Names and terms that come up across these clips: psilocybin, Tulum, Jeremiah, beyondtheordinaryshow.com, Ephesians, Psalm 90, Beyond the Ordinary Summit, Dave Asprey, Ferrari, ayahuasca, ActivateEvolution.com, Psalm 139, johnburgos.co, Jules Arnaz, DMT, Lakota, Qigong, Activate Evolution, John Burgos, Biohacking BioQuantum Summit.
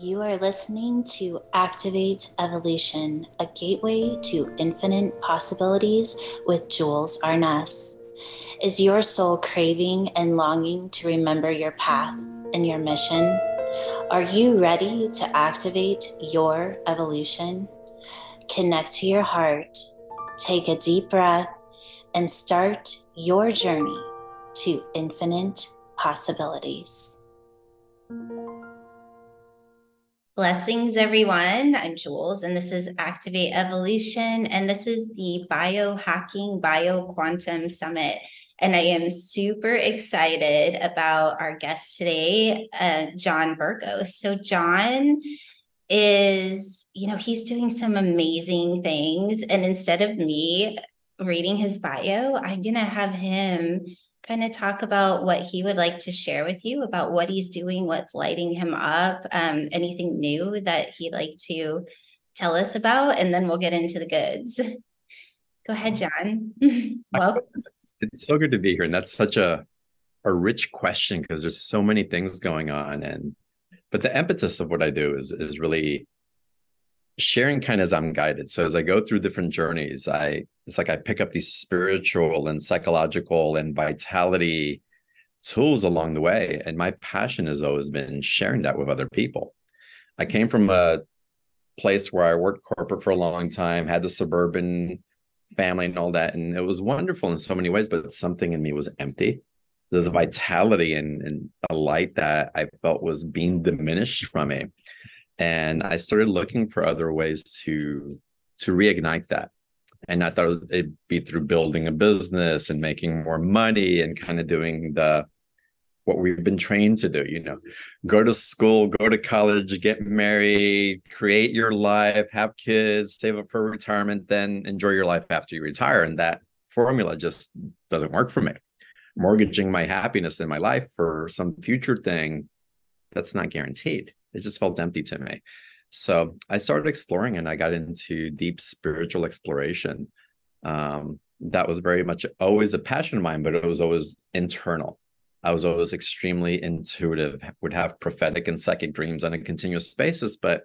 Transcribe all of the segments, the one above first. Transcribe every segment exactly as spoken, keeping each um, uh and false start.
You are listening to Activate Evolution, a gateway to infinite possibilities with Jules Arnaz. Is your soul craving and longing to remember your path and your mission? Are you ready to activate your evolution? Connect to your heart, take a deep breath, and start your journey to infinite possibilities. Blessings, everyone. I'm Jules, and this is Activate Evolution, and this is the Biohacking BioQuantum Summit. And I am super excited about our guest today, uh, John Burgos. So John is, you know, he's doing some amazing things. And instead of me reading his bio, I'm going to have him kind of talk about what he would like to share with you about what he's doing, what's lighting him up, um, anything new that he'd like to tell us about, and then we'll get into the goods. Go ahead, John. Welcome. It's so good to be here. And that's such a, a rich question because there's so many things going on. And but the impetus of what I do is, is really sharing kind of as I'm guided. So as I go through different journeys, I it's like I pick up these spiritual and psychological and vitality tools along the way. And my passion has always been sharing that with other people. I came from a place where I worked corporate for a long time, had the suburban family and all that. And it was wonderful in so many ways, but something in me was empty. There's a vitality and, and a light that I felt was being diminished from me. And I started looking for other ways to, to reignite that. And I thought it was, it'd be through building a business and making more money and kind of doing the what we've been trained to do, you know, go to school, go to college, get married, create your life, have kids, save up for retirement, then enjoy your life after you retire. And that formula just doesn't work for me. Mortgaging my happiness in my life for some future thing, that's not guaranteed. It just felt empty to me. So I started exploring and I got into deep spiritual exploration. Um, that was very much always a passion of mine, but it was always internal. I was always extremely intuitive, would have prophetic and psychic dreams on a continuous basis, but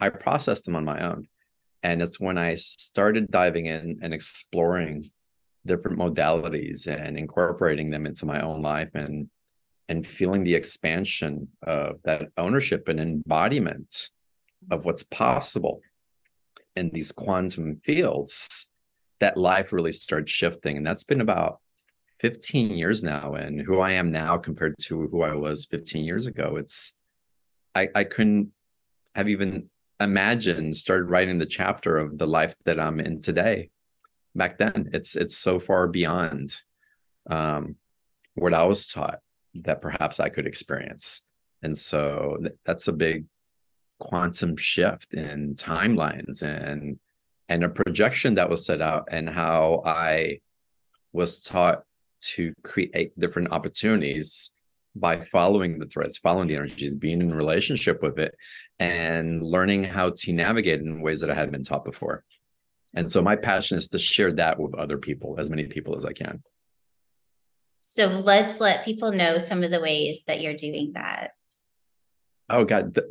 I processed them on my own. And it's when I started diving in and exploring different modalities and incorporating them into my own life and and feeling the expansion of that ownership and embodiment of what's possible in these quantum fields, that life really started shifting. And that's been about fifteen years now. And who I am now compared to who I was fifteen years ago, it's, I, I couldn't have even imagined, started writing the chapter of the life that I'm in today. Back then, it's it's so far beyond um, what I was taught that perhaps I could experience. And so th- that's a big quantum shift in timelines and and a projection that was set out and how I was taught to create different opportunities by following the threads, following the energies, being in relationship with it, and learning how to navigate in ways that I hadn't been taught before. And so my passion is to share that with other people, as many people as I can. So let's let people know some of the ways that you're doing that. Oh, God. The,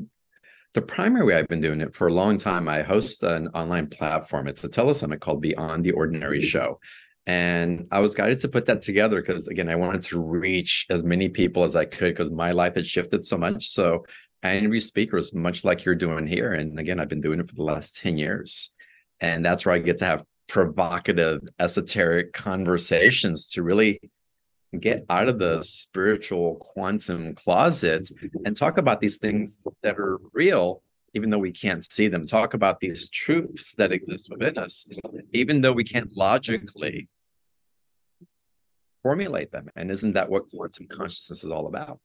the primary way I've been doing it for a long time, I host an online platform. It's a telesummit called Beyond the Ordinary Show. And I was guided to put that together because, again, I wanted to reach as many people as I could because my life had shifted so much. So I interview speakers, much like you're doing here. And again, I've been doing it for the last ten years. And that's where I get to have provocative, esoteric conversations to really get out of the spiritual quantum closet and talk about these things that are real, even though we can't see them. Talk about these truths that exist within us, even though we can't logically formulate them. And isn't that what quantum consciousness is all about?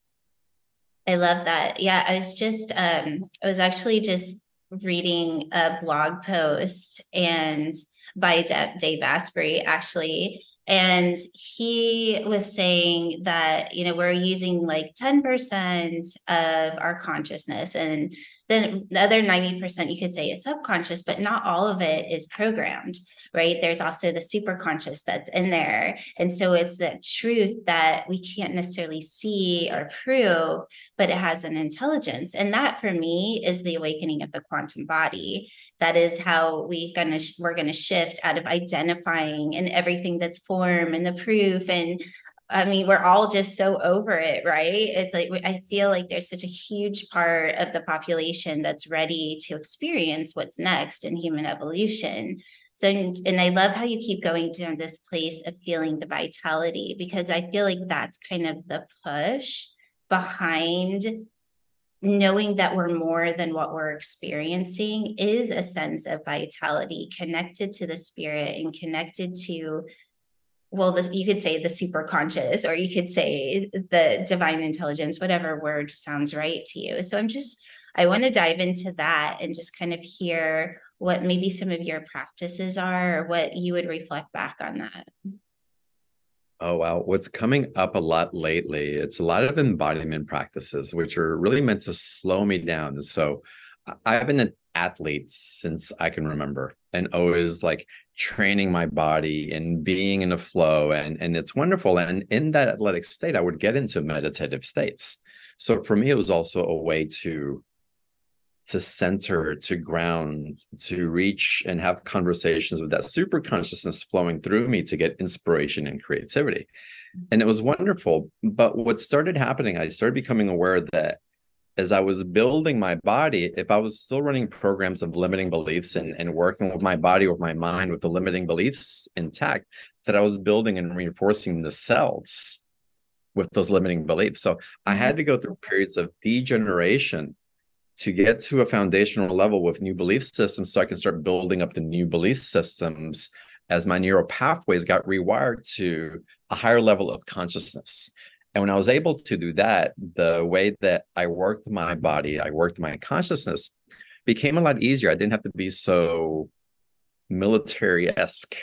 I love that. Yeah, I was just, um, I was actually just reading a blog post and by De- Dave Asprey, actually. And he was saying that, you know, we're using like ten percent of our consciousness, and then the other ninety percent you could say is subconscious, but not all of it is programmed, right? There's also the super conscious that's in there. And so it's that truth that we can't necessarily see or prove, but it has an intelligence. And that for me is the awakening of the quantum body. That is how we gonna, we're going to shift out of identifying and everything that's form and the proof. And I mean, we're all just so over it, right? It's like, I feel like there's such a huge part of the population that's ready to experience what's next in human evolution. So, and I love how you keep going down this place of feeling the vitality, because I feel like that's kind of the push behind knowing that we're more than what we're experiencing is a sense of vitality connected to the spirit and connected to, well, this, you could say the super conscious, or you could say the divine intelligence, whatever word sounds right to you. So I'm just, I want to dive into that and just kind of hear what maybe some of your practices are, or what you would reflect back on that. Oh, wow. What's coming up a lot lately, it's a lot of embodiment practices, which are really meant to slow me down. So I've been an athlete since I can remember, and always like training my body and being in a flow. And, and it's wonderful. And in that athletic state, I would get into meditative states. So for me, it was also a way to to center, to ground, to reach and have conversations with that super consciousness flowing through me to get inspiration and creativity. And it was wonderful. But what started happening, I started becoming aware that as I was building my body, if I was still running programs of limiting beliefs and, and working with my body, with my mind, with the limiting beliefs intact, that I was building and reinforcing the cells with those limiting beliefs. So I had to go through periods of degeneration to get to a foundational level with new belief systems, so I can start building up the new belief systems as my neural pathways got rewired to a higher level of consciousness. And when I was able to do that, the way that I worked my body, I worked my consciousness, became a lot easier. I didn't have to be so military-esque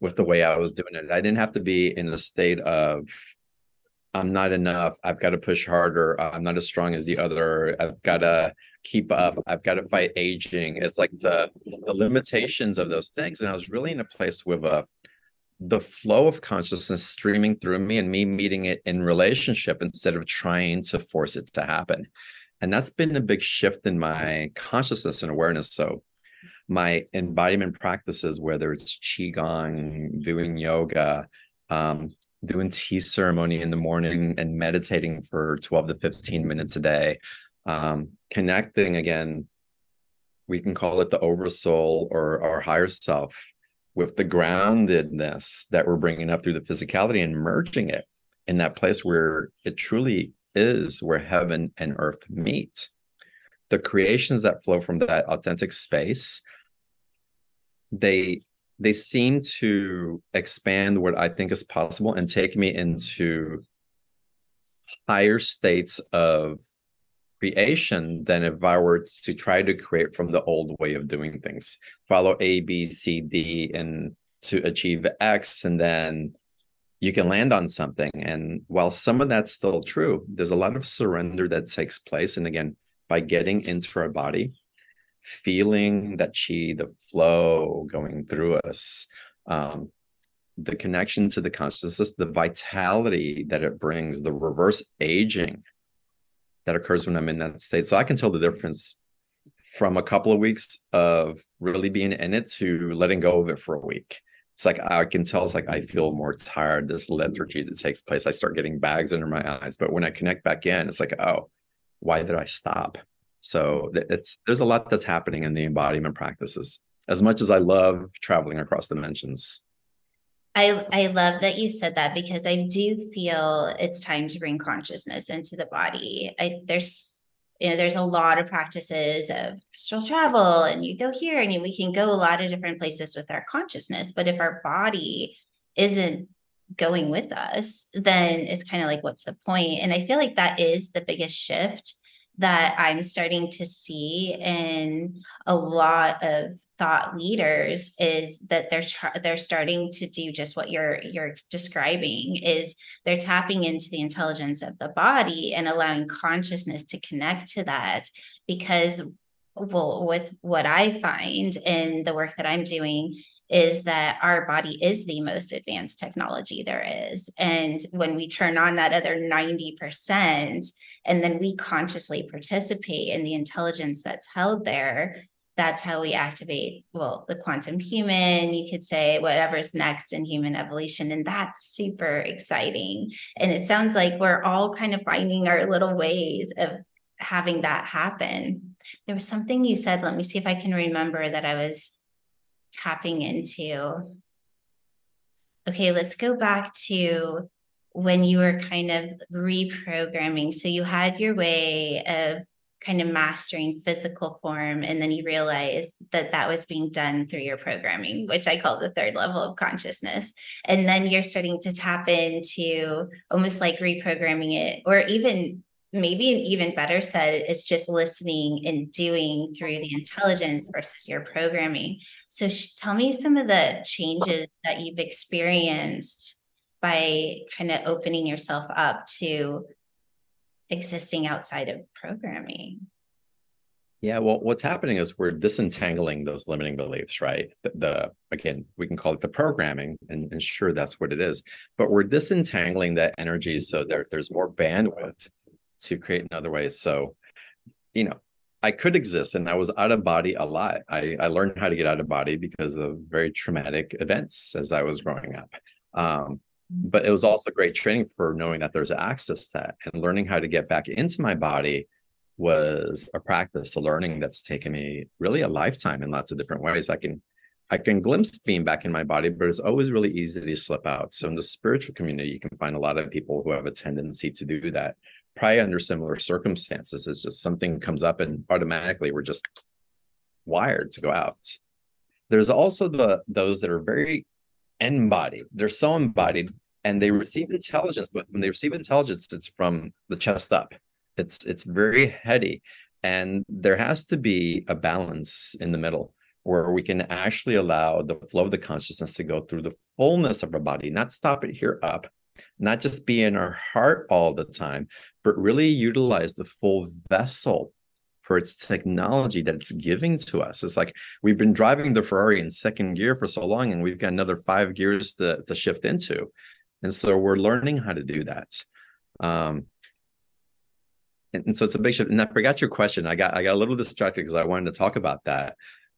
with the way I was doing it. I didn't have to be in a state of, I'm not enough, I've got to push harder, I'm not as strong as the other, I've got to keep up, I've got to fight aging. It's like the, the limitations of those things. And I was really in a place with a, the flow of consciousness streaming through me and me meeting it in relationship instead of trying to force it to happen. And that's been a big shift in my consciousness and awareness. So my embodiment practices, whether it's Qigong, doing yoga, um, doing tea ceremony in the morning and meditating for twelve to fifteen minutes a day, um, connecting again, we can call it the oversoul or our higher self, with the groundedness that we're bringing up through the physicality and merging it in that place where it truly is, where heaven and earth meet. The creations that flow from that authentic space, they they seem to expand what I think is possible and take me into higher states of creation than if I were to try to create from the old way of doing things. Follow A, B, C, D, and to achieve X, and then you can land on something. And while some of that's still true, there's a lot of surrender that takes place. And again, by getting into our body, feeling that chi, the flow going through us, um, the connection to the consciousness, the vitality that it brings, the reverse aging that occurs when I'm in that state. So I can tell the difference from a couple of weeks of really being in it to letting go of it for a week. It's like, I can tell, it's like, I feel more tired, this lethargy that takes place. I start getting bags under my eyes, but when I connect back in, it's like, oh, why did I stop? So it's, there's a lot that's happening in the embodiment practices, as much as I love traveling across dimensions. I, I love that you said that, because I do feel it's time to bring consciousness into the body. I, there's, you know, there's a lot of practices of astral travel, and you go here and we can go a lot of different places with our consciousness. But if our body isn't going with us, then it's kind of like, what's the point? And I feel like that is the biggest shift that I'm starting to see in a lot of thought leaders, is that they're they're starting to do just what you're you're describing, is they're tapping into the intelligence of the body and allowing consciousness to connect to that. Because, well, with what I find in the work that I'm doing is that our body is the most advanced technology there is. And when we turn on that other ninety percent, and then we consciously participate in the intelligence that's held there, that's how we activate, well, the quantum human, you could say, whatever's next in human evolution. And that's super exciting. And it sounds like we're all kind of finding our little ways of having that happen. There was something you said, let me see if I can remember, that I was tapping into. Okay, let's go back to when you were kind of reprogramming. So you had your way of kind of mastering physical form, and then you realized that that was being done through your programming, which I call the third level of consciousness. And then you're starting to tap into almost like reprogramming it, or even maybe an even better set is just listening and doing through the intelligence versus your programming. So tell me some of the changes that you've experienced by kind of opening yourself up to existing outside of programming. Yeah, well, what's happening is we're disentangling those limiting beliefs, right? The, the again, we can call it the programming, and, and sure, that's what it is. But we're disentangling that energy so there, there's more bandwidth to create in other ways. So, you know, I could exist, and I was out of body a lot. I, I learned how to get out of body because of very traumatic events as I was growing up. Um, But it was also great training for knowing that there's access to that, and learning how to get back into my body was a practice, a learning that's taken me really a lifetime in lots of different ways. I can, I can glimpse being back in my body, but it's always really easy to slip out. So in the spiritual community, you can find a lot of people who have a tendency to do that, probably under similar circumstances. It's just something comes up and automatically we're just wired to go out. There's also the those that are very embodied. They're so embodied, and they receive intelligence, but when they receive intelligence, it's from the chest up. It's it's very heady, and there has to be a balance in the middle where we can actually allow the flow of the consciousness to go through the fullness of our body, not stop it here up, not just be in our heart all the time, but really utilize the full vessel for its technology that it's giving to us. It's like we've been driving the Ferrari in second gear for so long, and we've got another five gears to, to shift into. And so we're learning how to do that. Um, and, and so it's a big shift. And I forgot your question. I got I got a little distracted because I wanted to talk about that.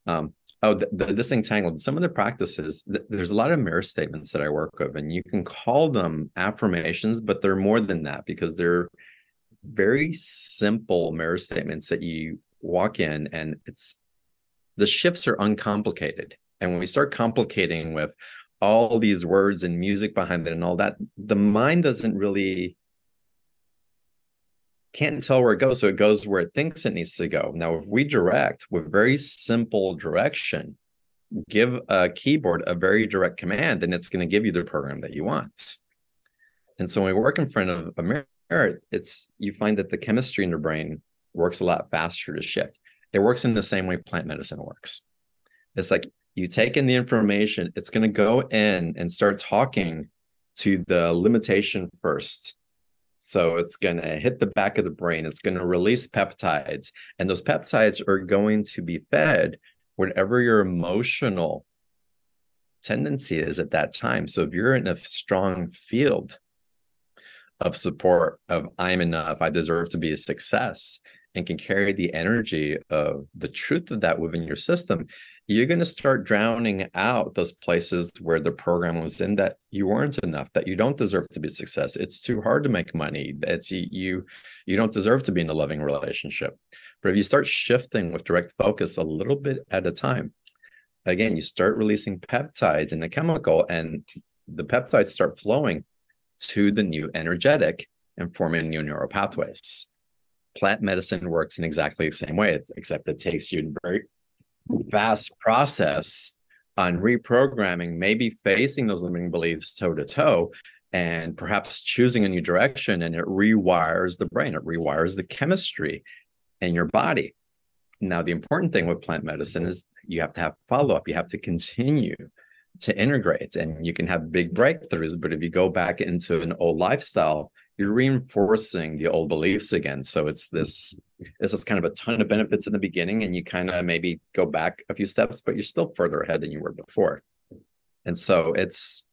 Um, oh, the, the, this entangled. Some of the practices, th- there's a lot of mirror statements that I work with, and you can call them affirmations, but they're more than that because they're very simple mirror statements that you walk in, and it's the shifts are uncomplicated. And when we start complicating with all these words and music behind it and all that, the mind doesn't really can't tell where it goes. So it goes where it thinks it needs to go. Now, if we direct with very simple direction, give a keyboard a very direct command, and it's going to give you the program that you want. And so when we work in front of a mirror, it's you find that the chemistry in your brain works a lot faster to shift. It works in the same way plant medicine works. It's like you take in the information, it's going to go in and start talking to the limitation first. So it's going to hit the back of the brain. It's going to release peptides, and those peptides are going to be fed whatever your emotional tendency is at that time. So if you're in a strong field of support, of I'm enough, I deserve to be a success, and can carry the energy of the truth of that within your system, you're going to start drowning out those places where the program was in that you weren't enough, that you don't deserve to be a success, it's too hard to make money, that's you you don't deserve to be in a loving relationship. But if you start shifting with direct focus a little bit at a time, again, you start releasing peptides in the chemical, and the peptides start flowing to the new energetic and forming new neural pathways. Plant medicine works in exactly the same way, it's, except it takes you a very vast process on reprogramming, maybe facing those limiting beliefs toe to toe, and perhaps choosing a new direction, and it rewires the brain, it rewires the chemistry in your body. Now, the important thing with plant medicine is you have to have follow-up, you have to continue to integrate, and you can have big breakthroughs, but if you go back into an old lifestyle, you're reinforcing the old beliefs again. So it's this this is kind of a ton of benefits in the beginning, and you kind of maybe go back a few steps, but you're still further ahead than you were before. And so it's,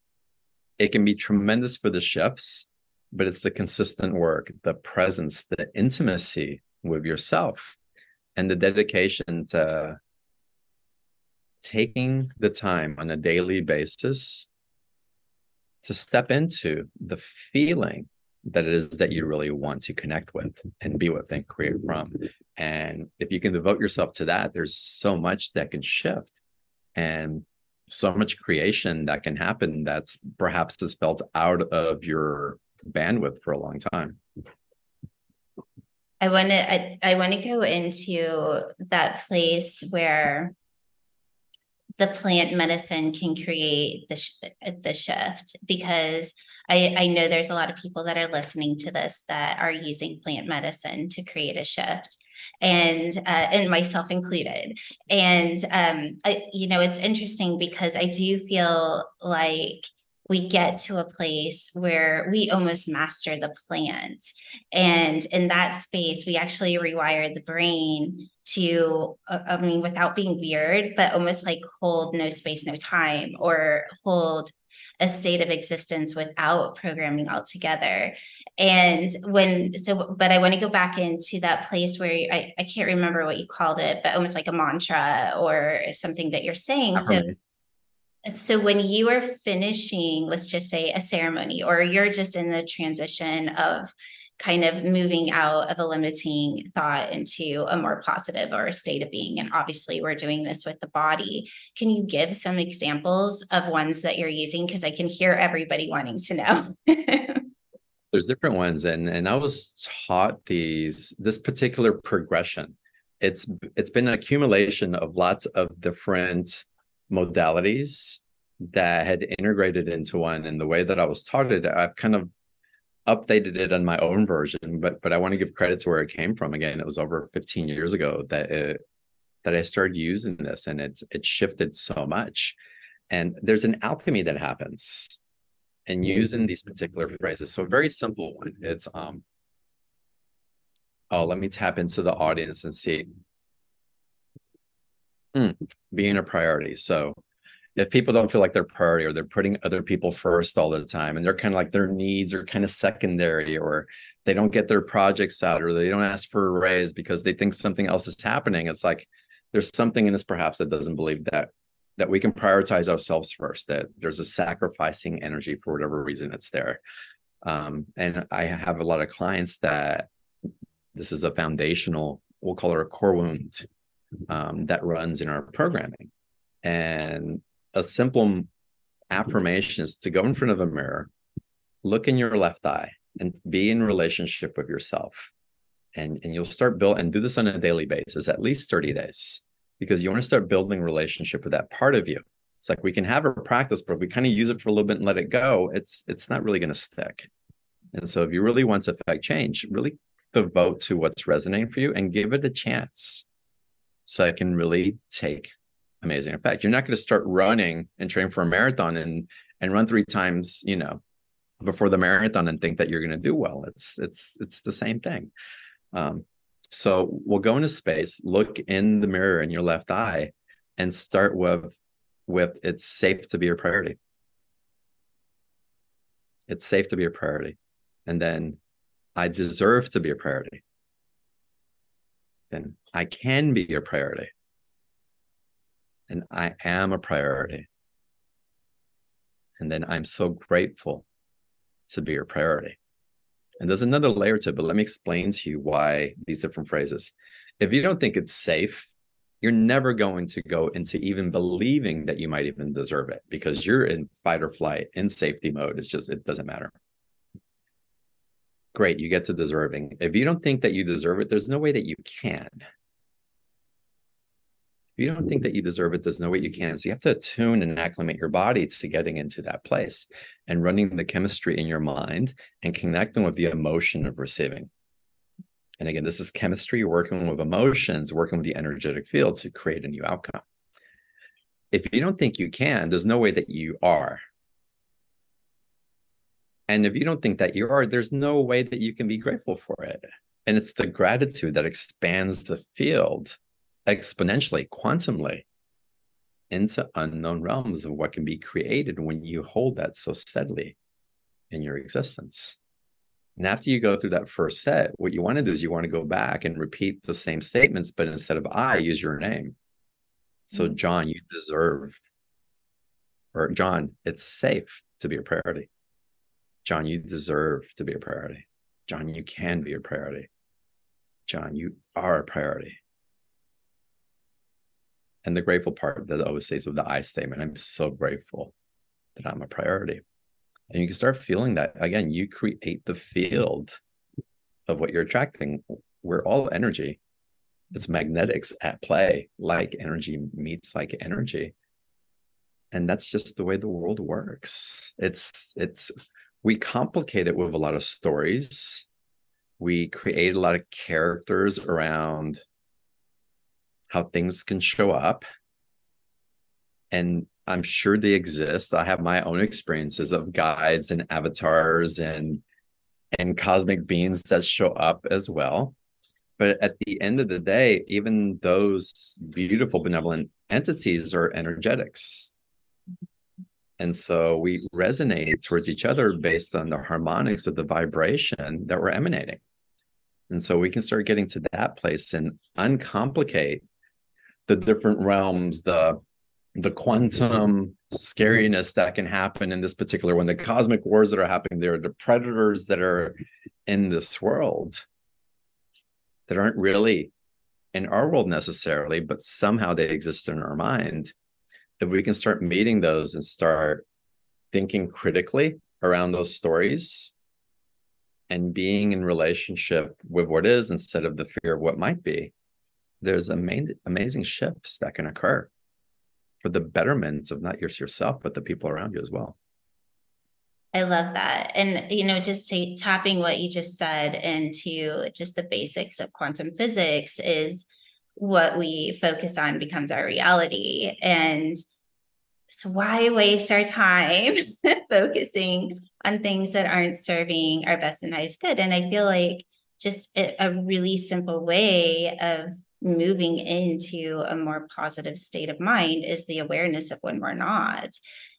it can be tremendous for the shifts, but it's the consistent work, the presence, the intimacy with yourself, and the dedication to taking the time on a daily basis to step into the feeling that it is that you really want to connect with and be with and create from. And if you can devote yourself to that, there's so much that can shift and so much creation that can happen that's perhaps is felt out of your bandwidth for a long time. I want to, I, I want to go into that place where the plant medicine can create the, sh- the shift, because I, I know there's a lot of people that are listening to this that are using plant medicine to create a shift, and uh, and myself included. And, um, I, you know, it's interesting because I do feel like we get to a place where we almost master the plant. And in that space, we actually rewire the brain to, I mean, without being weird, but almost like hold no space, no time, or hold a state of existence without programming altogether. And when, so, but I want to go back into that place where I, I can't remember what you called it, but almost like a mantra or something that you're saying. Um, so, so when you are finishing, let's just say a ceremony, or you're just in the transition of kind of moving out of a limiting thought into a more positive or a state of being. And obviously we're doing this with the body. Can you give some examples of ones that you're using? Because I can hear everybody wanting to know. There's different ones. And, and I was taught these, this particular progression. It's, it's been an accumulation of lots of different modalities that had integrated into one. And the way that I was taught it, I've kind of updated it on my own version, but but I want to give credit to where it came from. Again, it was over fifteen years ago that it, that I started using this, and it's it shifted so much. And there's an alchemy that happens and using these particular phrases. So a very simple one. It's um oh, let me tap into the audience and see. Mm, being a priority. So if people don't feel like they're priority, or they're putting other people first all the time, and they're kind of like their needs are kind of secondary, or they don't get their projects out, or they don't ask for a raise because they think something else is happening. It's like there's something in us perhaps that doesn't believe that that we can prioritize ourselves first, that there's a sacrificing energy for whatever reason it's there. Um, and I have a lot of clients that this is a foundational, we'll call it a core wound um, that runs in our programming. And a simple affirmation is to go in front of a mirror, look in your left eye, and be in relationship with yourself. And, and you'll start build and do this on a daily basis, at least thirty days, because you want to start building relationship with that part of you. It's like we can have a practice, but if we kind of use it for a little bit and let it go, it's, it's not really going to stick. And so if you really want to affect change, really devote to what's resonating for you and give it a chance. So it can really take amazing effect. You're not going to start running and train for a marathon and and run three times, you know, before the marathon and think that you're going to do well. It's it's it's the same thing. Um, so we'll go into space, look in the mirror in your left eye, and start with with it's safe to be a priority. It's safe to be a priority, and then I deserve to be a priority. Then I can be a priority. And I am a priority. And then I'm so grateful to be your priority. And there's another layer to it, but let me explain to you why these different phrases. If you don't think it's safe, you're never going to go into even believing that you might even deserve it, because you're in fight or flight, in safety mode. It's just, it doesn't matter. Great, you get to deserving. If you don't think that you deserve it, there's no way that you can. If you don't think that you deserve it, there's no way you can. So you have to attune and acclimate your body to getting into that place and running the chemistry in your mind and connecting with the emotion of receiving. And again, this is chemistry, working with emotions, working with the energetic field to create a new outcome. If you don't think you can, there's no way that you are. And if you don't think that you are, there's no way that you can be grateful for it. And it's the gratitude that expands the field exponentially, quantumly. into unknown realms of what can be created when you hold that so steadily in your existence. And after you go through that first set, what you want to do is you want to go back and repeat the same statements, but instead of I, use your name. So John, you deserve, or John, it's safe to be a priority. John, you deserve to be a priority. John, you can be a priority. John, you are a priority. And the grateful part that always stays with the I statement, I'm so grateful that I'm a priority. And you can start feeling that. Again, you create the field of what you're attracting. We're all energy. It's magnetics at play, like energy meets like energy. And that's just the way the world works. It's, it's, we complicate it with a lot of stories. We create a lot of characters around how things can show up. And I'm sure they exist. I have my own experiences of guides and avatars and, and cosmic beings that show up as well. But at the end of the day, even those beautiful, benevolent entities are energetics. And so we resonate towards each other based on the harmonics of the vibration that we're emanating. And so we can start getting to that place and uncomplicate the different realms, the the quantum scariness that can happen in this particular one, the cosmic wars that are happening there, the predators that are in this world that aren't really in our world necessarily, but somehow they exist in our mind. If we can start meeting those and start thinking critically around those stories and being in relationship with what is instead of the fear of what might be, there's amazing, amazing shifts that can occur for the betterments of not just yourself, but the people around you as well. I love that. And, you know, just to, tapping what you just said into just the basics of quantum physics is what we focus on becomes our reality. And so why waste our time focusing on things that aren't serving our best and highest good? And I feel like just a really simple way of moving into a more positive state of mind is the awareness of when we're not.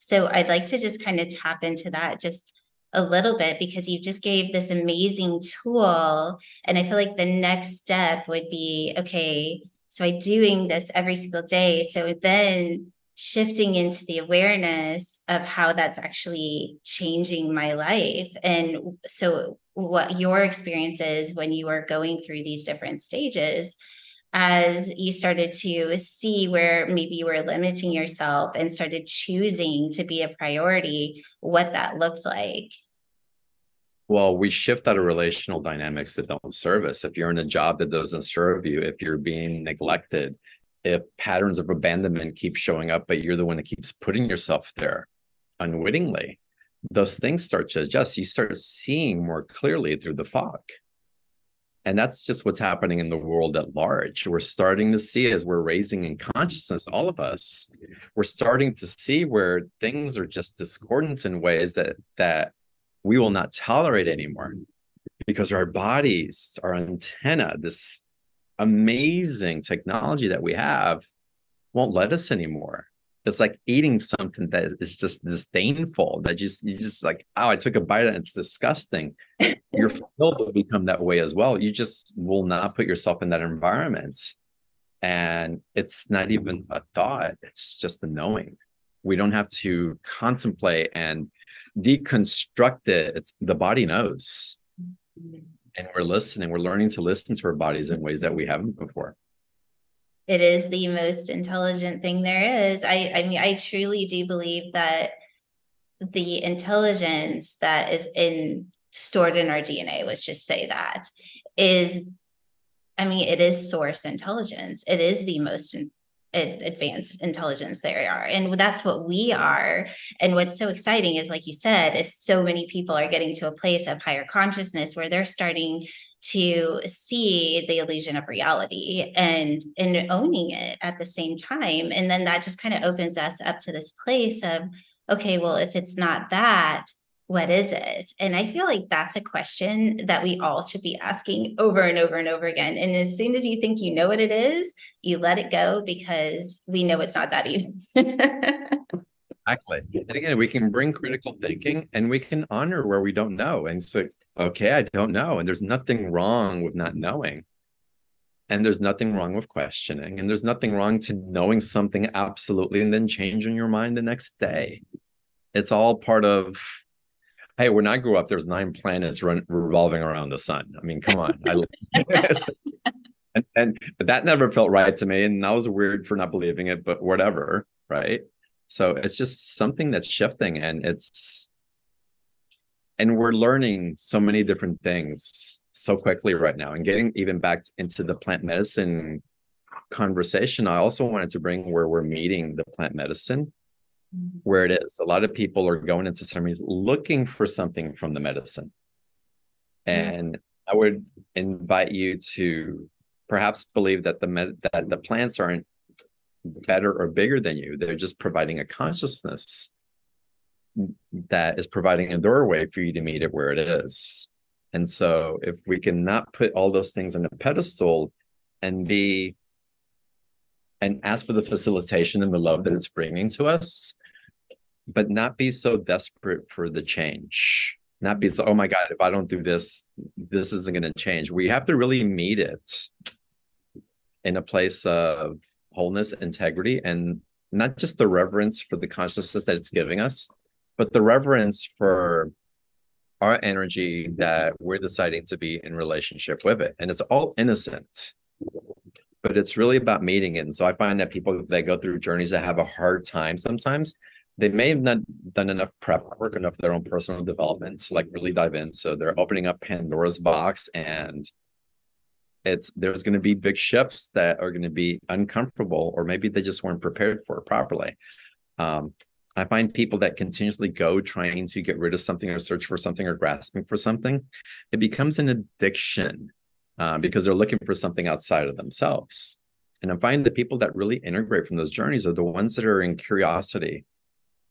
So I'd like to just kind of tap into that just a little bit, because you just gave this amazing tool. And I feel like the next step would be, okay, so I'm doing this every single day. So then shifting into the awareness of how that's actually changing my life. And so what your experience is when you are going through these different stages, as you started to see where maybe you were limiting yourself and started choosing to be a priority, what that looks like. Well, we shift out of relational dynamics that don't serve us. If you're in a job that doesn't serve you, if you're being neglected, if patterns of abandonment keep showing up, but you're the one that keeps putting yourself there unwittingly, those things start to adjust. You start seeing more clearly through the fog. And that's just what's happening in the world at large. We're starting to see, as we're raising in consciousness, all of us, we're starting to see where things are just discordant in ways that, that we will not tolerate anymore, because our bodies, our antenna, this amazing technology that we have won't let us anymore. It's like eating something that is just disdainful, that just, you just like, oh, I took a bite and it's disgusting. Your field will become that way as well. You just will not put yourself in that environment. And it's not even a thought. It's just a knowing. We don't have to contemplate and deconstruct it. It's, the body knows. And we're listening. We're learning to listen to our bodies in ways that we haven't before. It is the most intelligent thing there is. I, I mean, I truly do believe that the intelligence that is in stored in our D N A, let's just say that, is, I mean, it is source intelligence. It is the most in, advanced intelligence there are. And that's what we are. And what's so exciting is, like you said, is so many people are getting to a place of higher consciousness where they're starting to see the illusion of reality and, and owning it at the same time. And then that just kind of opens us up to this place of, okay, well, if it's not that, what is it? And I feel like that's a question that we all should be asking over and over and over again. And as soon as you think you know what it is, you let it go, because we know it's not that easy. Exactly. And again, we can bring critical thinking, and we can honor where we don't know. And so, okay, I don't know. And there's nothing wrong with not knowing. And there's nothing wrong with questioning. And there's nothing wrong to knowing something absolutely and then changing your mind the next day. It's all part of, hey, when I grew up, there's nine planets run, revolving around the sun. I mean, come on. I, and, and but that never felt right to me. And I was weird for not believing it, but whatever, right? So it's just something that's shifting, and it's, and we're learning so many different things so quickly right now. And getting even back into the plant medicine conversation, I also wanted to bring where we're meeting the plant medicine, where it is. A lot of people are going into ceremonies looking for something from the medicine. And I would invite you to perhaps believe that the med- that the plants aren't better or bigger than you. They're just providing a consciousness that is providing a doorway for you to meet it where it is. And so if we can not put all those things on a pedestal and be and ask for the facilitation and the love that it's bringing to us, but not be so desperate for the change, not be so, oh my God, if I don't do this, this isn't going to change. We have to really meet it in a place of wholeness, integrity, and not just the reverence for the consciousness that it's giving us, but the reverence for our energy that we're deciding to be in relationship with it. And it's all innocent, but it's really about meeting it. And so I find that people that go through journeys that have a hard time sometimes, they may have not done enough prep work, enough of their own personal development to like really dive in. So they're opening up Pandora's box, and it's there's going to be big shifts that are going to be uncomfortable, or maybe they just weren't prepared for it properly. Um, I find people that continuously go trying to get rid of something or search for something or grasping for something, it becomes an addiction. Uh, because they're looking for something outside of themselves. And I find the people that really integrate from those journeys are the ones that are in curiosity.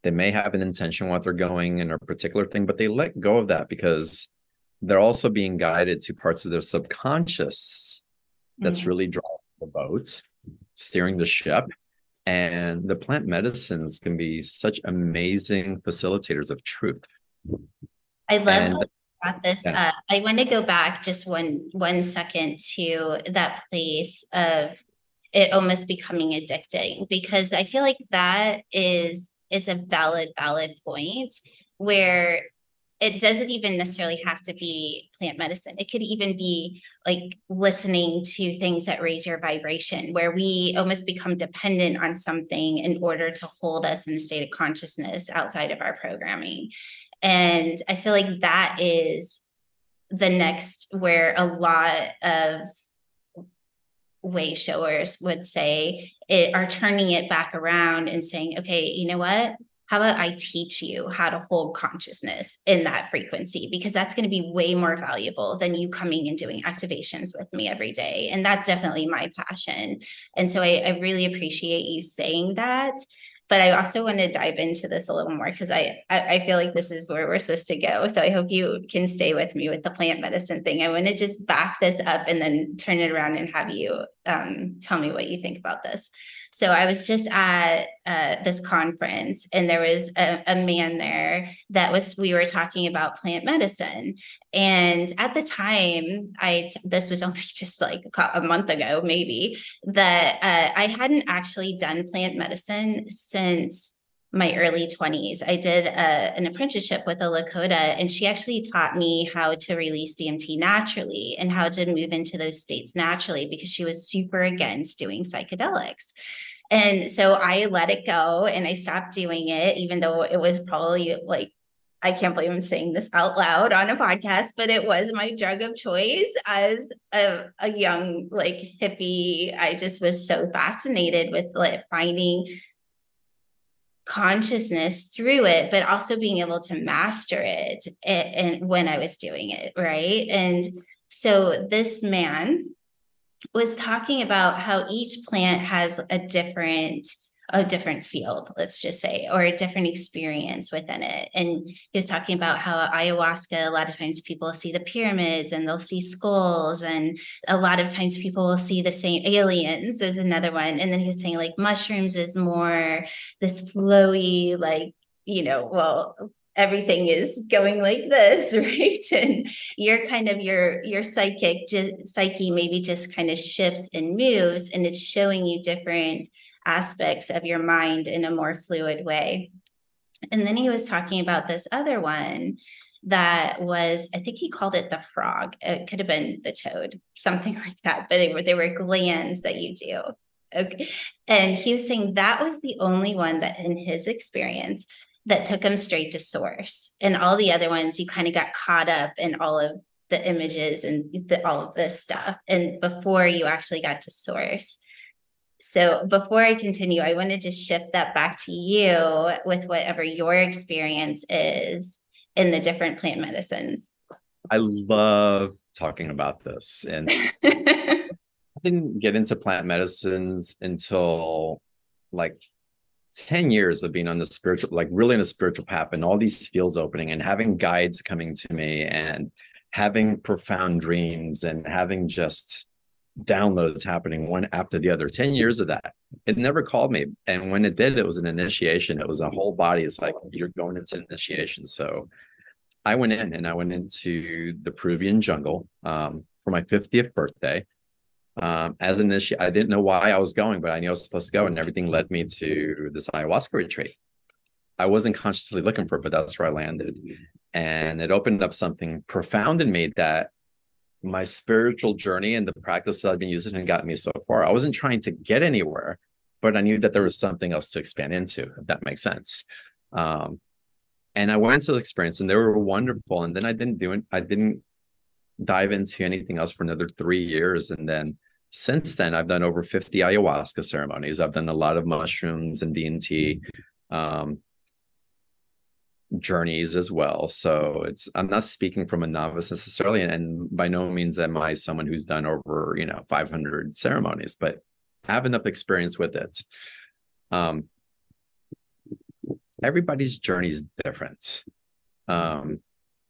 They may have an intention what they're going in a particular thing, but they let go of that because they're also being guided to parts of their subconscious that's mm-hmm. really driving the boat, steering the ship. And the plant medicines can be such amazing facilitators of truth. I love and- Brought this yeah. up. I want to go back just one one second to that place of it almost becoming addicting, because I feel like that is it's a valid valid point where it doesn't even necessarily have to be plant medicine. It could even be like listening to things that raise your vibration, where we almost become dependent on something in order to hold us in a state of consciousness outside of our programming. And I feel like that is the next where a lot of way showers would say it are turning it back around and saying, okay, you know what? How about I teach you how to hold consciousness in that frequency? Because that's going to be way more valuable than you coming and doing activations with me every day. And that's definitely my passion. And so I, I really appreciate you saying that. But I also want to dive into this a little more, because I, I feel like this is where we're supposed to go. So I hope you can stay with me with the plant medicine thing. I want to just back this up and then turn it around and have you um, tell me what you think about this. So I was just at uh, this conference, and there was a, a man there that was, we were talking about plant medicine. And at the time, I, this was only just like a month ago, maybe, that uh, I hadn't actually done plant medicine since my early twenties. I did a, an apprenticeship with a Lakota, and she actually taught me how to release D M T naturally and how to move into those states naturally, because she was super against doing psychedelics. And so I let it go and I stopped doing it, even though it was probably like, I can't believe I'm saying this out loud on a podcast, but it was my drug of choice as a, a young, like hippie. I just was so fascinated with like finding consciousness through it, but also being able to master it and, and when I was doing it, right? And so this man was talking about how each plant has a different a different field, let's just say, or a different experience within it. And he was talking about how ayahuasca, a lot of times people see the pyramids and they'll see skulls. And a lot of times people will see the same aliens as another one. And then he was saying like mushrooms is more this flowy, like, you know, well, everything is going like this, right? And your kind of your your psychic just, psyche maybe just kind of shifts and moves, and it's showing you different aspects of your mind in a more fluid way. And then he was talking about this other one that was, I think he called it the frog. It could have been the toad, something like that. But they were they were glands that you do. Okay. And he was saying that was the only one that, in his experience, that took him straight to source. And all the other ones, you kind of got caught up in all of the images and the, all of this stuff. And before you actually got to source. So before I continue, I want to just shift that back to you with whatever your experience is in the different plant medicines. I love talking about this. And I didn't get into plant medicines until like ten years of being on the spiritual, like really in a spiritual path, and all these fields opening and having guides coming to me and having profound dreams and having just downloads happening one after the other. ten years of that. It never called me. And when it did, it was an initiation. It was a whole body. It's like you're going into initiation. So I went in and I went into the Peruvian jungle um, for my fiftieth birthday. Um, as an issue, I didn't know why I was going, but I knew I was supposed to go, and everything led me to this ayahuasca retreat. I wasn't consciously looking for it, but that's where I landed. And it opened up something profound in me that my spiritual journey and the practice that I've been using had gotten me so far. I wasn't trying to get anywhere, but I knew that there was something else to expand into, if that makes sense. Um, and I went to the experience and they were wonderful. And then I didn't do it. I didn't dive into anything else for another three years. And then since then, I've done over fifty ayahuasca ceremonies. I've done a lot of mushrooms and D and T um, journeys as well. So it's, I'm not speaking from a novice necessarily. And by no means am I someone who's done over, you know, five hundred ceremonies, but I have enough experience with it. Um, everybody's journey is different. Um,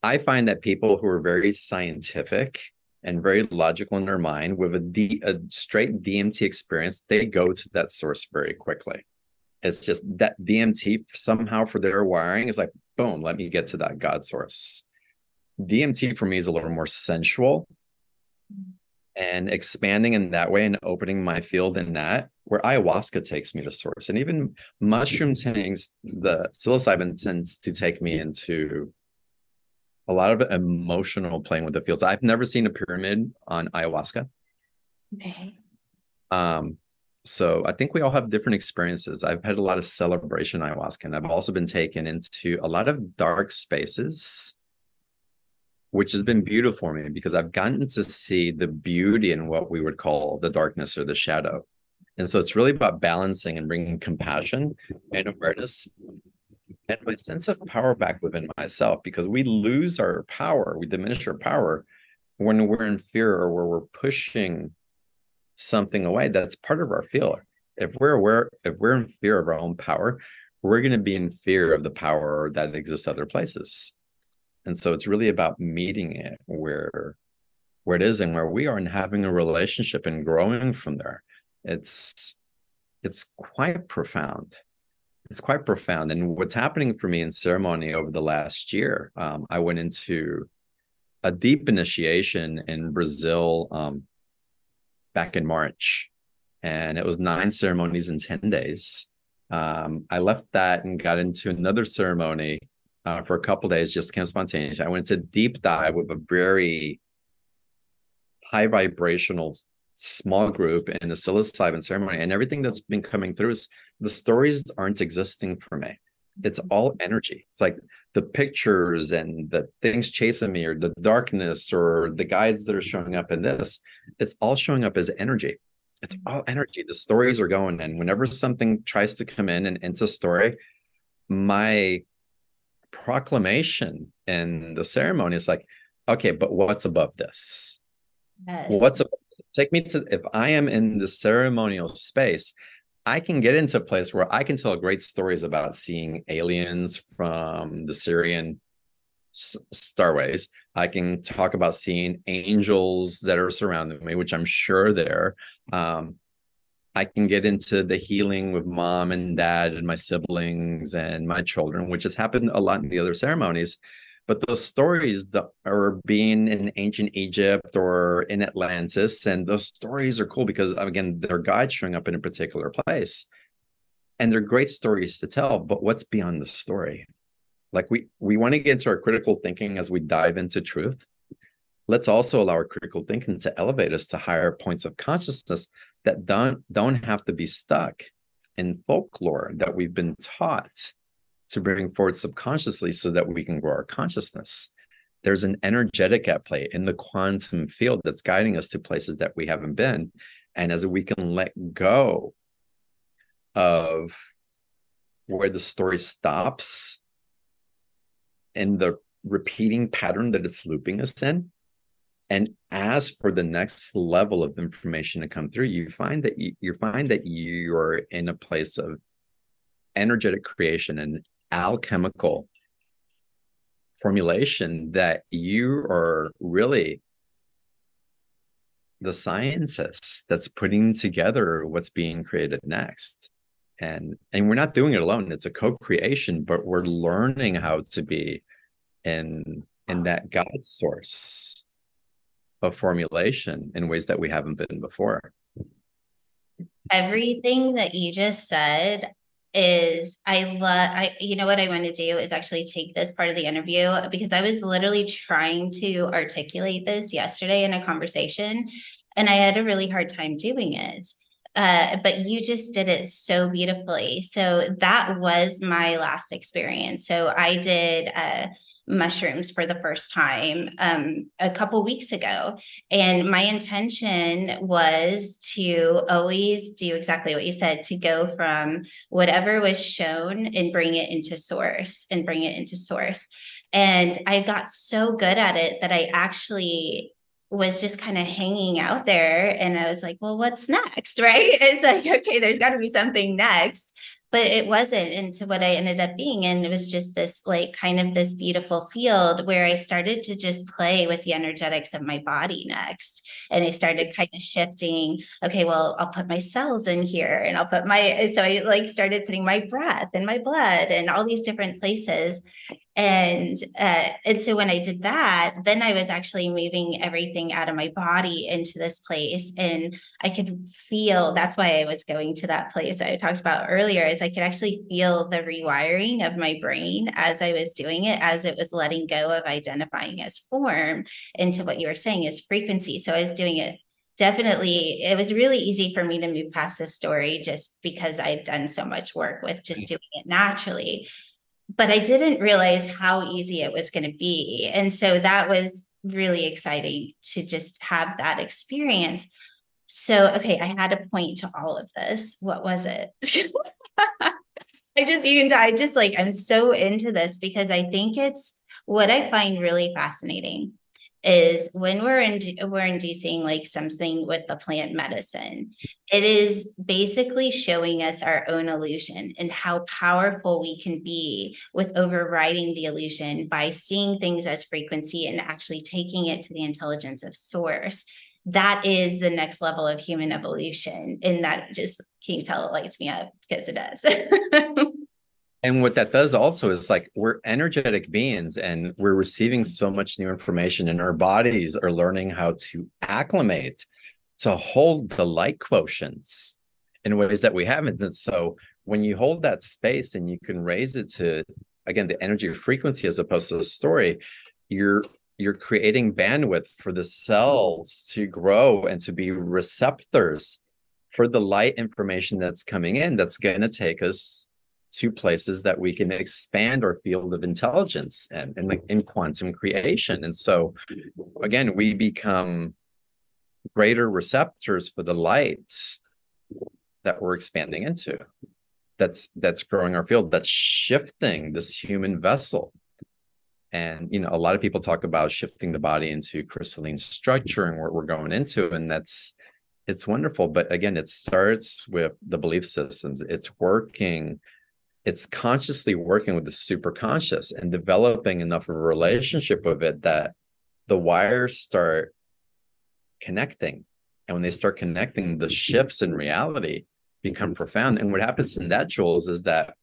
I find that people who are very scientific and very logical in their mind with a, D, a straight D M T experience, they go to that source very quickly. It's just that D M T somehow for their wiring is like, boom, let me get to that God source. D M T for me is a little more sensual and expanding in that way and opening my field in that, where ayahuasca takes me to source. And even mushroom things, the psilocybin tends to take me into a lot of emotional playing with the fields. I've never seen a pyramid on ayahuasca. Okay. Um, so I think we all have different experiences. I've had a lot of celebration ayahuasca, and I've also been taken into a lot of dark spaces, which has been beautiful for me because I've gotten to see the beauty in what we would call the darkness or the shadow. And so it's really about balancing and bringing compassion and awareness and my sense of power back within myself, because we lose our power, we diminish our power when we're in fear or where we're pushing something away. That's part of our fear. If we're aware, if we're in fear of our own power, we're going to be in fear of the power that exists other places. And so it's really about meeting it where where it is and where we are, and having a relationship and growing from there. It's it's quite profound. It's quite profound. And what's happening for me in ceremony over the last year, um, I went into a deep initiation in Brazil um, back in March, and it was nine ceremonies in ten days. Um, I left that and got into another ceremony uh, for a couple of days, just kind of spontaneous. I went into deep dive with a very high vibrational small group in the psilocybin ceremony, and everything that's been coming through is the stories aren't existing for me. It's all energy. It's like the pictures and the things chasing me or the darkness or the guides that are showing up in this, it's all showing up as energy. It's all energy. The stories are going. And whenever something tries to come in and into story, my proclamation in the ceremony is like, okay, but what's above this? Yes. What's above? Take me to, if I am in the ceremonial space, I can get into a place where I can tell great stories about seeing aliens from the Syrian starways. I can talk about seeing angels that are surrounding me, which I'm sure there. Um, I can get into the healing with mom and dad and my siblings and my children, which has happened a lot in the other ceremonies. But those stories that are being in ancient Egypt or in Atlantis, and those stories are cool because, again, their guides showing up in a particular place. And they're great stories to tell, but what's beyond the story? Like, we, we want to get into our critical thinking as we dive into truth. Let's also allow our critical thinking to elevate us to higher points of consciousness that don't, don't have to be stuck in folklore that we've been taught to bring forward subconsciously so that we can grow our consciousness. There's an energetic at play in the quantum field that's guiding us to places that we haven't been. And as we can let go of where the story stops and the repeating pattern that it's looping us in, and ask for the next level of information to come through, you find that you, you find that you are in a place of energetic creation and alchemical formulation, that you are really the scientist that's putting together what's being created next. And, and we're not doing it alone. It's a co-creation, but we're learning how to be in, in that God source of formulation in ways that we haven't been before. Everything that you just said is, I love, I, you know what I want to do is actually take this part of the interview, because I was literally trying to articulate this yesterday in a conversation, and I had a really hard time doing it. Uh, but you just did it so beautifully. So that was my last experience. So I did uh, mushrooms for the first time um, a couple weeks ago. And my intention was to always do exactly what you said, to go from whatever was shown and bring it into source and bring it into source. And I got so good at it that I actually was just kind of hanging out there. And I was like, well, what's next, right? It's like, okay, there's got to be something next. But it wasn't into what I ended up being. And it was just this, like, kind of this beautiful field where I started to just play with the energetics of my body next. And I started kind of shifting, okay, well, I'll put my cells in here, and I'll put my, so I like started putting my breath and my blood and all these different places. And, uh, and so when I did that, then I was actually moving everything out of my body into this place, and I could feel, that's why I was going to that place I talked about earlier, is I could actually feel the rewiring of my brain as I was doing it, as it was letting go of identifying as form into what you were saying is frequency. So I was doing it. Definitely, it was really easy for me to move past this story just because I'd done so much work with just doing it naturally. But I didn't realize how easy it was going to be. And so that was really exciting to just have that experience. So, okay, I had a point to all of this. What was it? I just, you can, I just like, I'm so into this because I think it's what I find really fascinating is when we're in, we're inducing like something with the plant medicine, it is basically showing us our own illusion and how powerful we can be with overriding the illusion by seeing things as frequency and actually taking it to the intelligence of source. That is the next level of human evolution. And that just, can you tell it lights me up? Because it does. And what that does also is, like, we're energetic beings and we're receiving so much new information, and our bodies are learning how to acclimate to hold the light quotients in ways that we haven't. And so when you hold that space and you can raise it to, again, the energy frequency as opposed to the story, you're you're creating bandwidth for the cells to grow and to be receptors for the light information that's coming in, that's going to take us to places that we can expand our field of intelligence and, and like in quantum creation. And so, again, we become greater receptors for the light that we're expanding into. That's, that's growing our field, that's shifting this human vessel. And, you know, a lot of people talk about shifting the body into crystalline structure and what we're going into. And that's, it's wonderful. But again, it starts with the belief systems. It's working, it's consciously working with the superconscious and developing enough of a relationship with it that the wires start connecting. And when they start connecting, the shifts in reality become profound. And what happens in that, Jules, is that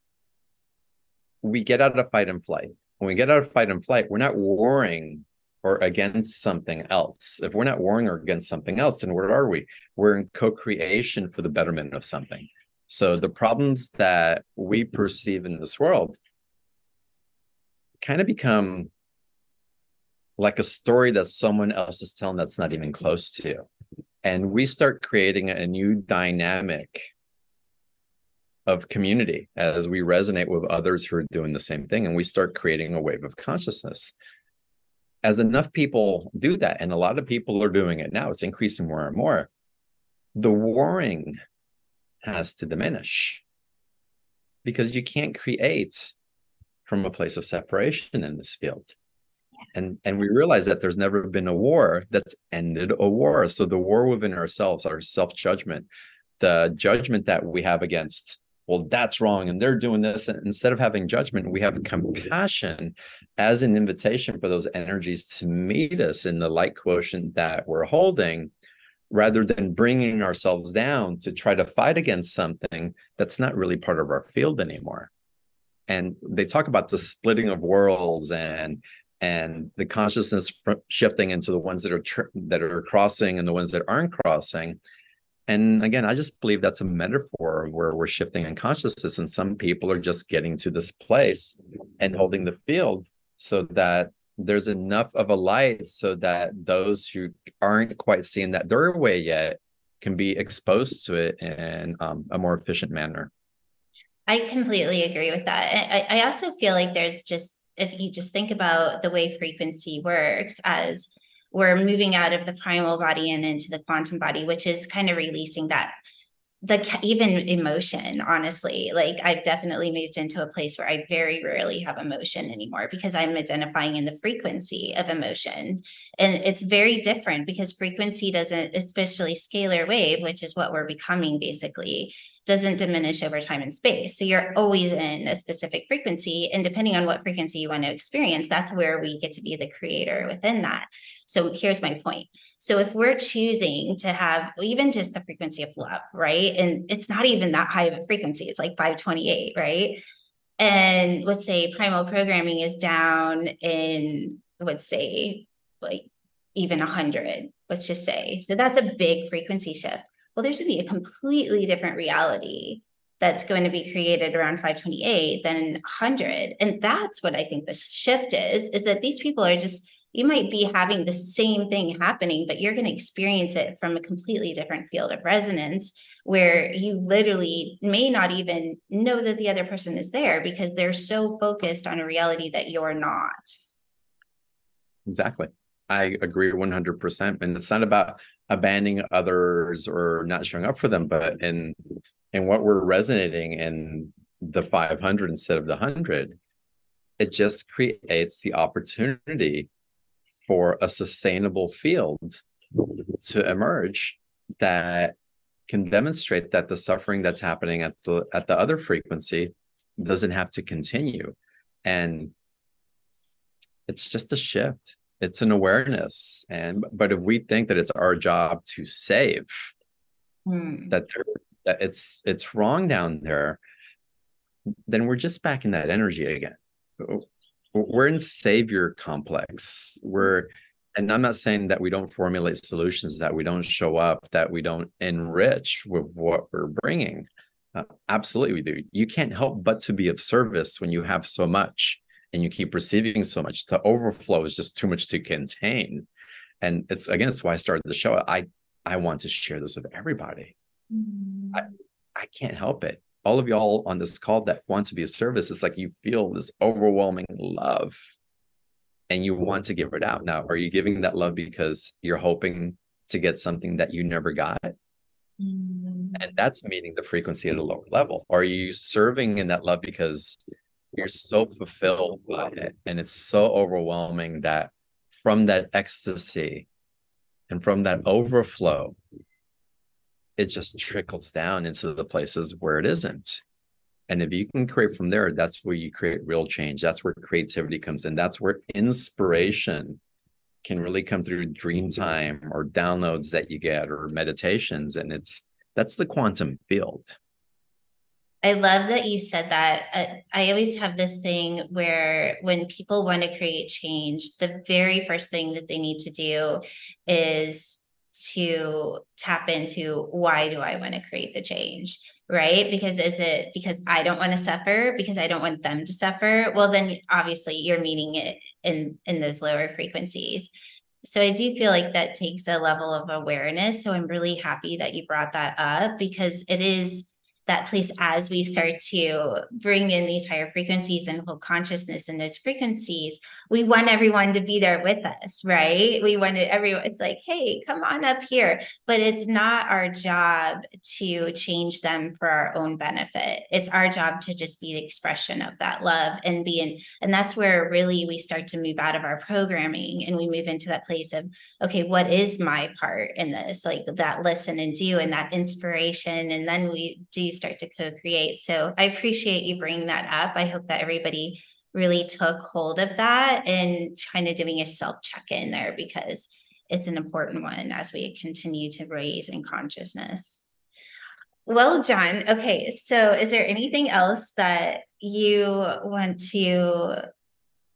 we get out of fight and flight. When we get out of fight and flight, we're not warring or against something else. If we're not warring or against something else, then where are we? We're in co-creation for the betterment of something. So the problems that we perceive in this world kind of become like a story that someone else is telling that's not even close to you. And we start creating a new dynamic of community as we resonate with others who are doing the same thing. And we start creating a wave of consciousness. As enough people do that, and a lot of people are doing it now, it's increasing more and more, the warring has to diminish, because you can't create from a place of separation in this field. And, and we realize that there's never been a war that's ended a war. So the war within ourselves, our self-judgment, the judgment that we have against, well, that's wrong, and they're doing this. And instead of having judgment, we have compassion as an invitation for those energies to meet us in the light quotient that we're holding, rather than bringing ourselves down to try to fight against something that's not really part of our field anymore. And they talk about the splitting of worlds and and the consciousness shifting into the ones that are tr- that are crossing and the ones that aren't crossing. And again, I just believe that's a metaphor of where we're shifting in consciousness, and some people are just getting to this place and holding the field so that there's enough of a light so that those who aren't quite seeing that their way yet can be exposed to it in um, a more efficient manner. I completely agree with that. I, I also feel like there's just, if you just think about the way frequency works, as we're moving out of the primal body and into the quantum body, which is kind of releasing that, the even emotion, honestly. Like, I've definitely moved into a place where I very rarely have emotion anymore, because I'm identifying in the frequency of emotion. And it's very different, because frequency doesn't, especially scalar wave, which is what we're becoming basically, doesn't diminish over time and space. So you're always in a specific frequency, and depending on what frequency you want to experience, that's where we get to be the creator within that. So here's my point. So if we're choosing to have even just the frequency of love, right? And it's not even that high of a frequency. It's like five twenty-eight, right? And let's say primal programming is down in, let's say, like even one hundred, let's just say. So that's a big frequency shift. Well, there's going to be a completely different reality that's going to be created around five twenty-eight than one hundred. And that's what I think the shift is, is that these people are just, you might be having the same thing happening, but you're going to experience it from a completely different field of resonance, where you literally may not even know that the other person is there, because they're so focused on a reality that you're not. Exactly. I agree one hundred percent. And it's not about abandoning others or not showing up for them, but in in what we're resonating in the five hundred instead of the one hundred, it just creates the opportunity for a sustainable field to emerge that can demonstrate that the suffering that's happening at the at the other frequency doesn't have to continue. And it's just a shift. It's an awareness. And but if we think that it's our job to save, mm. that, that it's it's wrong down there, then we're just back in that energy again. We're in savior complex. We're, and I'm not saying that we don't formulate solutions, that we don't show up, that we don't enrich with what we're bringing. Uh, absolutely we do. You can't help but to be of service when you have so much, and you keep receiving so much. The overflow is just too much to contain. And it's, again, it's why I started the show. I, I want to share this with everybody. Mm-hmm. I, I can't help it. All of y'all on this call that want to be of service, it's like you feel this overwhelming love and you want to give it out. Now, are you giving that love because you're hoping to get something that you never got? Mm-hmm. And that's meeting the frequency at a lower level. Are you serving in that love because you're so fulfilled by it, and it's so overwhelming that from that ecstasy and from that overflow, it just trickles down into the places where it isn't. And if you can create from there, that's where you create real change. That's where creativity comes in. That's where inspiration can really come through dream time or downloads that you get or meditations. And it's, that's the quantum field. I love that you said that. I, I always have this thing where when people want to create change, the very first thing that they need to do is to tap into, why do I want to create the change? Right? Because is it because I don't want to suffer, because I don't want them to suffer? Well, then obviously you're meeting it in, in those lower frequencies. So I do feel like that takes a level of awareness. So I'm really happy that you brought that up, because it is that place as we start to bring in these higher frequencies and whole consciousness in those frequencies, we want everyone to be there with us, right? We want everyone, it's like, hey, come on up here. But it's not our job to change them for our own benefit. It's our job to just be the expression of that love and be in, and that's where really we start to move out of our programming and we move into that place of, okay, what is my part in this? Like that listen and do and that inspiration. And then we do start to co-create. So I appreciate you bringing that up. I hope that everybody really took hold of that and kind of doing a self-check-in there, because it's an important one as we continue to raise in consciousness. Well, John, okay, so is there anything else that you want to,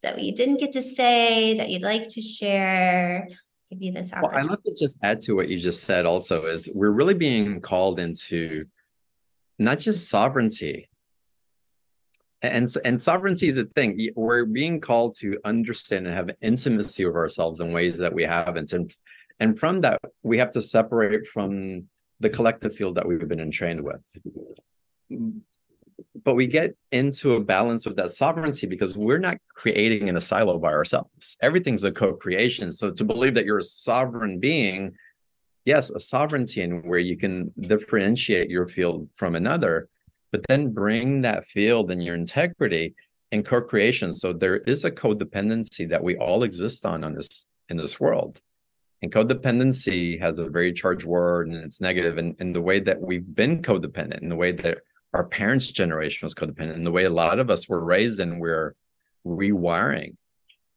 that you didn't get to say, that you'd like to share? Give you this opportunity. Well, I'd love to just add to what you just said also is we're really being called into not just sovereignty, and and sovereignty is a thing. We're being called to understand and have intimacy with ourselves in ways that we haven't, and and from that we have to separate from the collective field that we've been entrained with. But we get into a balance with that sovereignty because we're not creating in a silo by ourselves. Everything's a co-creation. So to believe that you're a sovereign being, yes, a sovereignty in where you can differentiate your field from another, but then bring that field and your integrity and co-creation. So there is a codependency that we all exist on on this in this world. And codependency has a very charged word and it's negative. And in the way that we've been codependent, in the way that our parents' generation was codependent, in the way a lot of us were raised and we're rewiring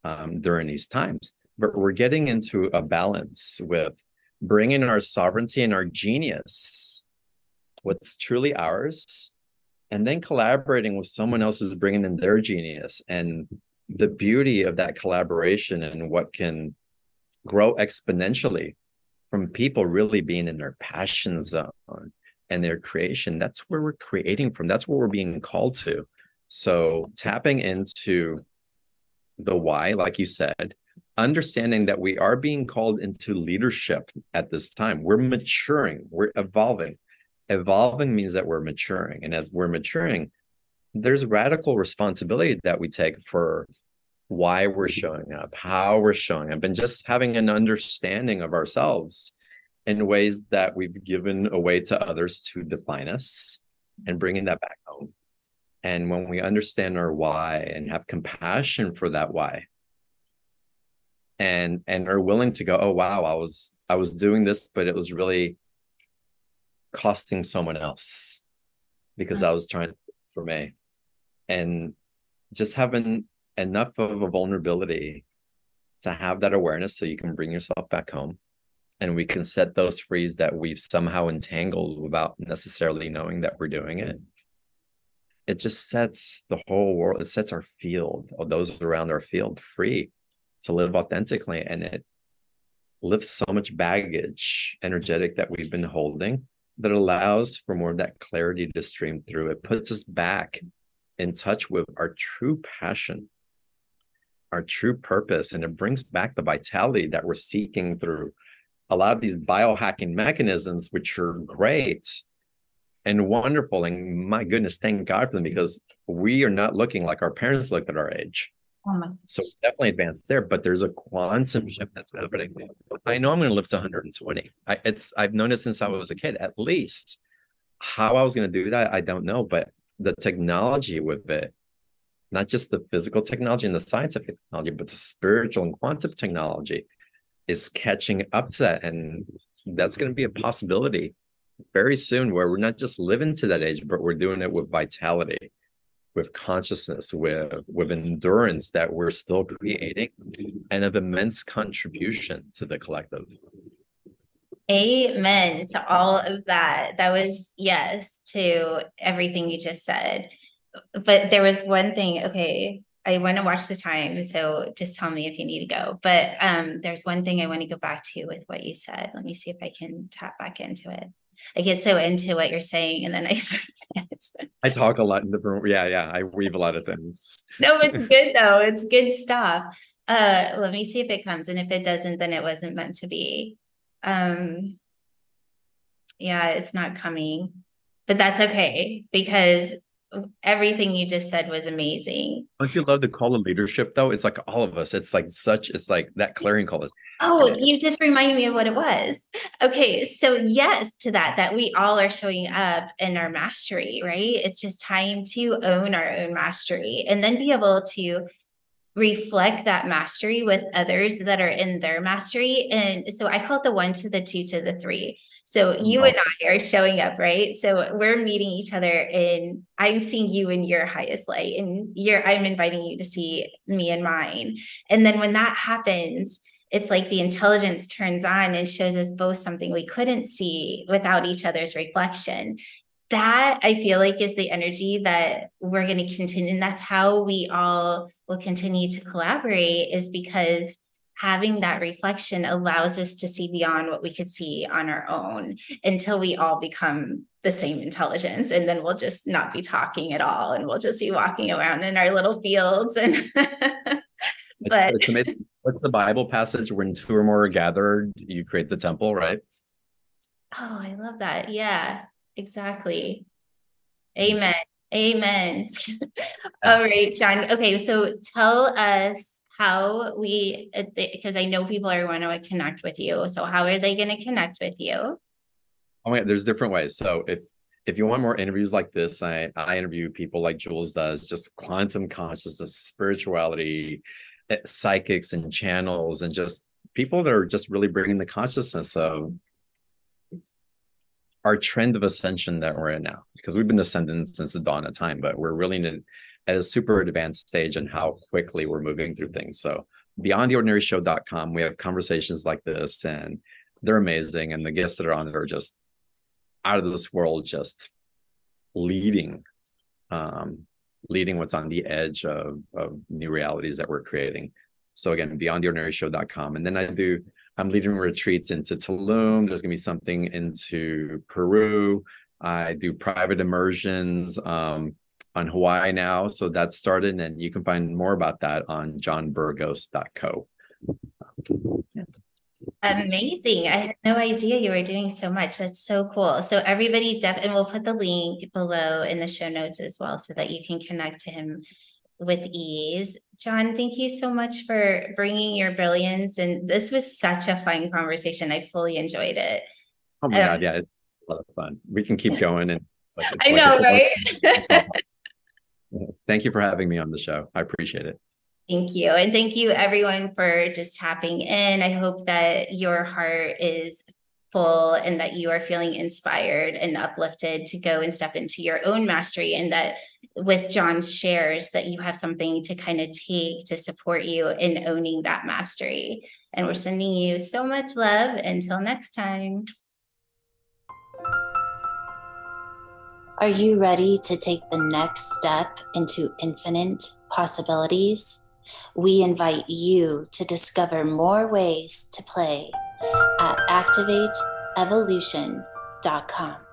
um, during these times. But we're getting into a balance with bringing our sovereignty and our genius, what's truly ours, and then collaborating with someone else who's bringing in their genius, and the beauty of that collaboration and what can grow exponentially from people really being in their passion zone and their creation. That's where we're creating from. That's what we're being called to. So tapping into the why, like you said, understanding that we are being called into leadership at this time. We're maturing, we're evolving. Evolving means that we're maturing. And as we're maturing, there's radical responsibility that we take for why we're showing up, how we're showing up, and just having an understanding of ourselves in ways that we've given away to others to define us and bringing that back home. And when we understand our why and have compassion for that why, and and are willing to go, oh, wow, I was I was doing this, but it was really costing someone else because I was trying to do it for me. And just having enough of a vulnerability to have that awareness so you can bring yourself back home, and we can set those frees that we've somehow entangled without necessarily knowing that we're doing it. It just sets the whole world, it sets our field or those around our field free to live authentically, and it lifts so much baggage energetic that we've been holding that allows for more of that clarity to stream through. It puts us back in touch with our true passion, our true purpose, and it brings back the vitality that we're seeking through a lot of these biohacking mechanisms, which are great and wonderful. And my goodness, thank God for them, because we are not looking like our parents looked at our age. Oh, so definitely advanced there, but there's a quantum shift that's happening. I know I'm going to live to one hundred twenty. I, it's I've known it since I was a kid, at least. How I was going to do that, I don't know, but the technology with it, not just the physical technology and the scientific technology, but the spiritual and quantum technology is catching up to that. And that's going to be a possibility very soon where we're not just living to that age, but we're doing it with vitality, with consciousness, with, with endurance that we're still creating, and of immense contribution to the collective. Amen to all of that. That was yes to everything you just said. But there was one thing, okay, I want to watch the time, so just tell me if you need to go. But um, there's one thing I want to go back to with what you said. Let me see if I can tap back into it. I get so into what you're saying and then I forget. I talk a lot in the room. Yeah, yeah. I weave a lot of things. No, it's good though. It's good stuff. Uh, let me see if it comes. And if it doesn't, then it wasn't meant to be. Um, yeah, it's not coming, but that's okay because everything you just said was amazing. Don't you love the call of leadership though? It's like all of us. It's like such, it's like that clarion call is. Oh, you just reminded me of what it was. Okay. So yes to that, that we all are showing up in our mastery, right? It's just time to own our own mastery and then be able to reflect that mastery with others that are in their mastery. And so I call it the one to the two to the three. So you and I are showing up, right? So we're meeting each other and I'm seeing you in your highest light and you're, I'm inviting you to see me in mine. And then when that happens, it's like the intelligence turns on and shows us both something we couldn't see without each other's reflection. That I feel like is the energy that we're going to continue. And that's how we all will continue to collaborate, is because having that reflection allows us to see beyond what we could see on our own until we all become the same intelligence. And then we'll just not be talking at all. And we'll just be walking around in our little fields. And but it's, it's what's the Bible passage? When two or more are gathered, you create the temple, right? Oh, I love that. Yeah, exactly. Amen. Amen. All right, John. Okay. So tell us how we, because I know people are going to connect with you. So how are they going to connect with you? Oh my God, there's different ways. So if, if you want more interviews like this, I, I interview people like Jules does, just quantum consciousness, spirituality, psychics and channels, and just people that are just really bringing the consciousness of our trend of ascension that we're in now, because we've been ascending since the dawn of time, but we're really in a, at a super advanced stage and how quickly we're moving through things. So beyond the ordinary show dot com, we have conversations like this and they're amazing. And the guests that are on it are just out of this world, just leading, um, leading what's on the edge of, of new realities that we're creating. So again, beyond the ordinary show dot com. And then I do, I'm leading retreats into Tulum. There's going to be something into Peru. I do private immersions um, on Hawaii now. So that's started. And you can find more about that on john burgos dot co. Amazing. I had no idea you were doing so much. That's so cool. So everybody def- and we'll put the link below in the show notes as well so that you can connect to him with ease. John, thank you so much for bringing your brilliance. And this was such a fun conversation. I fully enjoyed it. Oh my um, God. Yeah. It's a lot of fun. We can keep going. And it's like, it's I know, like right? Thank you for having me on the show. I appreciate it. Thank you. And thank you everyone for just tapping in. I hope that your heart is full and that you are feeling inspired and uplifted to go and step into your own mastery, and that with John's shares that you have something to kind of take to support you in owning that mastery. And we're sending you so much love. Until next time. Are you ready to take the next step into infinite possibilities? We invite you to discover more ways to play at activate evolution dot com.